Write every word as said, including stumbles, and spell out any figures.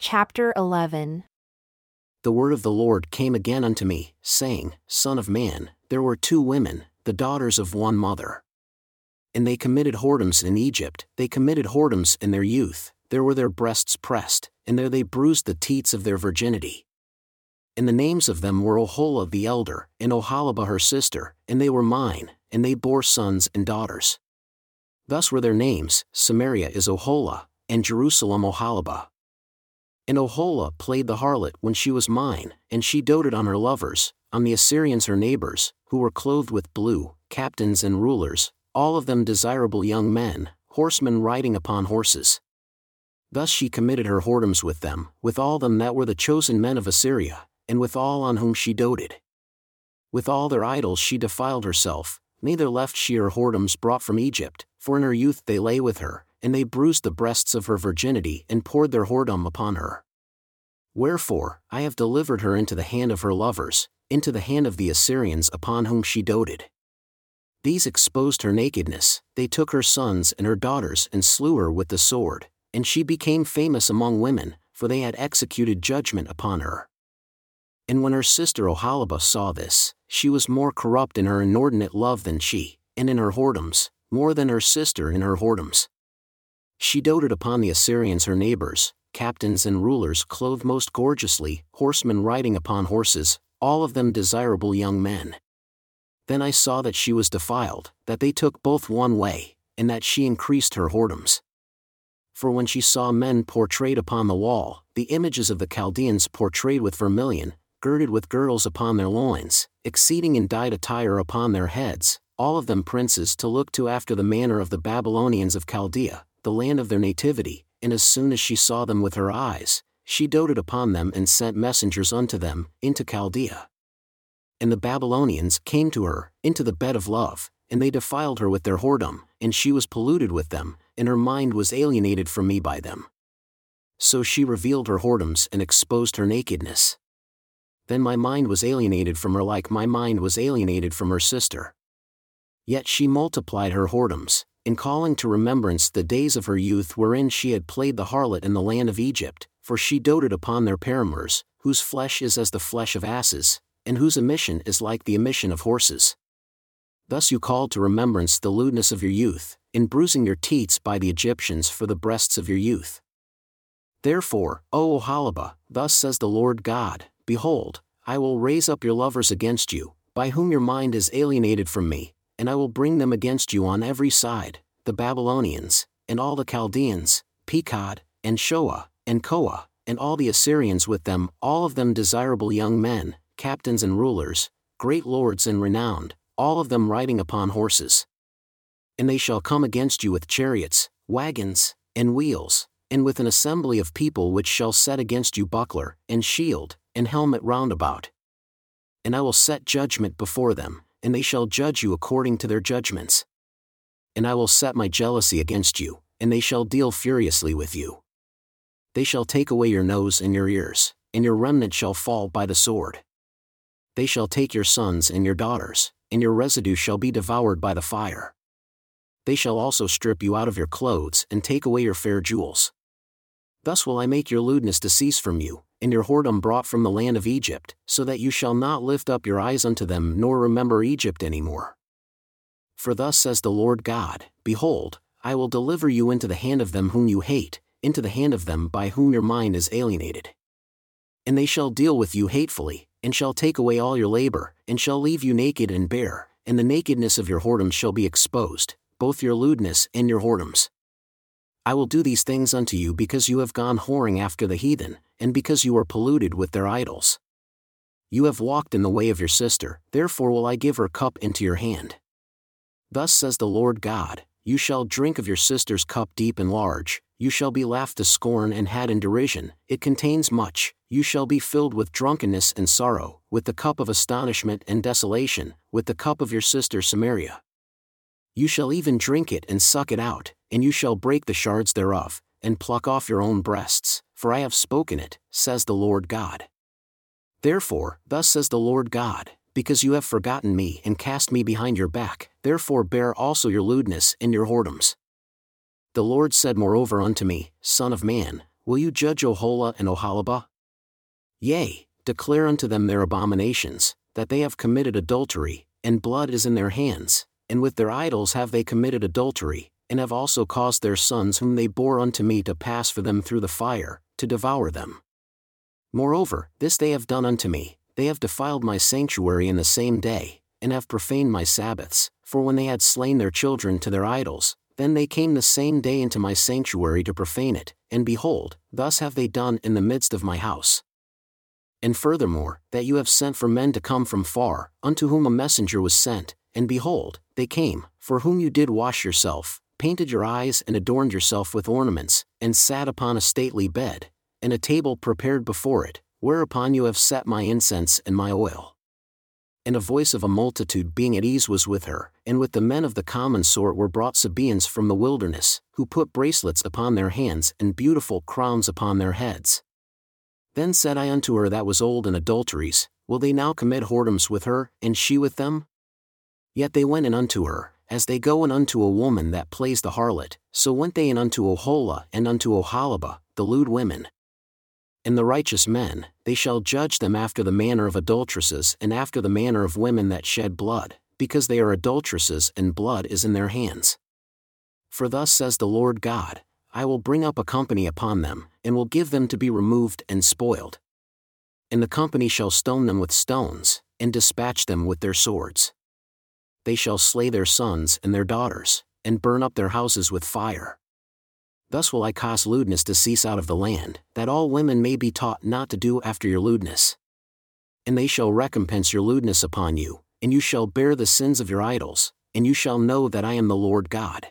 Chapter eleven. The word of the Lord came again unto me, saying, Son of man, there were two women, the daughters of one mother. And they committed whoredoms in Egypt, they committed whoredoms in their youth, there were their breasts pressed, and there they bruised the teats of their virginity. And the names of them were Oholah the elder, and Oholibah her sister, and they were mine, and they bore sons and daughters. Thus were their names, Samaria is Oholah, and Jerusalem Oholibah. And Oholah played the harlot when she was mine, and she doted on her lovers, on the Assyrians her neighbors, who were clothed with blue, captains and rulers, all of them desirable young men, horsemen riding upon horses. Thus she committed her whoredoms with them, with all them that were the chosen men of Assyria, and with all on whom she doted. With all their idols she defiled herself, neither left she her whoredoms brought from Egypt, for in her youth they lay with her, and they bruised the breasts of her virginity and poured their whoredom upon her. Wherefore, I have delivered her into the hand of her lovers, into the hand of the Assyrians upon whom she doted. These exposed her nakedness, they took her sons and her daughters and slew her with the sword, and she became famous among women, for they had executed judgment upon her. And when her sister Oholibah saw this, she was more corrupt in her inordinate love than she, and in her whoredoms, more than her sister in her whoredoms. She doted upon the Assyrians her neighbors, captains and rulers clothed most gorgeously, horsemen riding upon horses, all of them desirable young men. Then I saw that she was defiled, that they took both one way, and that she increased her whoredoms. For when she saw men portrayed upon the wall, the images of the Chaldeans portrayed with vermilion, girded with girdles upon their loins, exceeding in dyed attire upon their heads, all of them princes to look to after the manner of the Babylonians of Chaldea, the land of their nativity, and as soon as she saw them with her eyes, she doted upon them and sent messengers unto them, into Chaldea. And the Babylonians came to her, into the bed of love, and they defiled her with their whoredom, and she was polluted with them, and her mind was alienated from me by them. So she revealed her whoredoms and exposed her nakedness. Then my mind was alienated from her like my mind was alienated from her sister. Yet she multiplied her whoredoms, in calling to remembrance the days of her youth wherein she had played the harlot in the land of Egypt, for she doted upon their paramours, whose flesh is as the flesh of asses, and whose emission is like the emission of horses. Thus you called to remembrance the lewdness of your youth, in bruising your teats by the Egyptians for the breasts of your youth. Therefore, O Oholibah, thus says the Lord God, Behold, I will raise up your lovers against you, by whom your mind is alienated from me, and I will bring them against you on every side, the Babylonians, and all the Chaldeans, Pecod, and Shoa, and Koah, and all the Assyrians with them, all of them desirable young men, captains and rulers, great lords and renowned, all of them riding upon horses. And they shall come against you with chariots, wagons, and wheels, and with an assembly of people which shall set against you buckler, and shield, and helmet round about. And I will set judgment before them, and they shall judge you according to their judgments. And I will set my jealousy against you, and they shall deal furiously with you. They shall take away your nose and your ears, and your remnant shall fall by the sword. They shall take your sons and your daughters, and your residue shall be devoured by the fire. They shall also strip you out of your clothes and take away your fair jewels. Thus will I make your lewdness to cease from you, and your whoredom brought from the land of Egypt, so that you shall not lift up your eyes unto them nor remember Egypt any more. For thus says the Lord God, Behold, I will deliver you into the hand of them whom you hate, into the hand of them by whom your mind is alienated. And they shall deal with you hatefully, and shall take away all your labor, and shall leave you naked and bare, and the nakedness of your whoredoms shall be exposed, both your lewdness and your whoredoms. I will do these things unto you because you have gone whoring after the heathen, and because you are polluted with their idols. You have walked in the way of your sister, therefore will I give her cup into your hand. Thus says the Lord God, You shall drink of your sister's cup deep and large, you shall be laughed to scorn and had in derision, it contains much, you shall be filled with drunkenness and sorrow, with the cup of astonishment and desolation, with the cup of your sister Samaria. You shall even drink it and suck it out, and you shall break the shards thereof, and pluck off your own breasts, for I have spoken it, says the Lord God. Therefore, thus says the Lord God, because you have forgotten me and cast me behind your back, therefore bear also your lewdness and your whoredoms. The Lord said moreover unto me, Son of man, Will you judge Oholah and Oholibah? Yea, declare unto them their abominations, that they have committed adultery, and blood is in their hands, and with their idols have they committed adultery, and have also caused their sons whom they bore unto me to pass for them through the fire, to devour them. Moreover, this they have done unto me, they have defiled my sanctuary in the same day, and have profaned my Sabbaths, for when they had slain their children to their idols, then they came the same day into my sanctuary to profane it, and behold, thus have they done in the midst of my house. And furthermore, that you have sent for men to come from far, unto whom a messenger was sent, and behold, they came, for whom you did wash yourself, painted your eyes and adorned yourself with ornaments, and sat upon a stately bed, and a table prepared before it, whereupon you have set my incense and my oil. And a voice of a multitude being at ease was with her, and with the men of the common sort were brought Sabaeans from the wilderness, who put bracelets upon their hands and beautiful crowns upon their heads. Then said I unto her that was old in adulteries, will they now commit whoredoms with her, and she with them? Yet they went in unto her, as they go in unto a woman that plays the harlot, so went they in unto Oholah and unto Oholibah, the lewd women. And the righteous men, they shall judge them after the manner of adulteresses and after the manner of women that shed blood, because they are adulteresses and blood is in their hands. For thus says the Lord God, I will bring up a company upon them, and will give them to be removed and spoiled. And the company shall stone them with stones, and dispatch them with their swords. They shall slay their sons and their daughters, and burn up their houses with fire. Thus will I cause lewdness to cease out of the land, that all women may be taught not to do after your lewdness. And they shall recompense your lewdness upon you, and you shall bear the sins of your idols, and you shall know that I am the Lord God.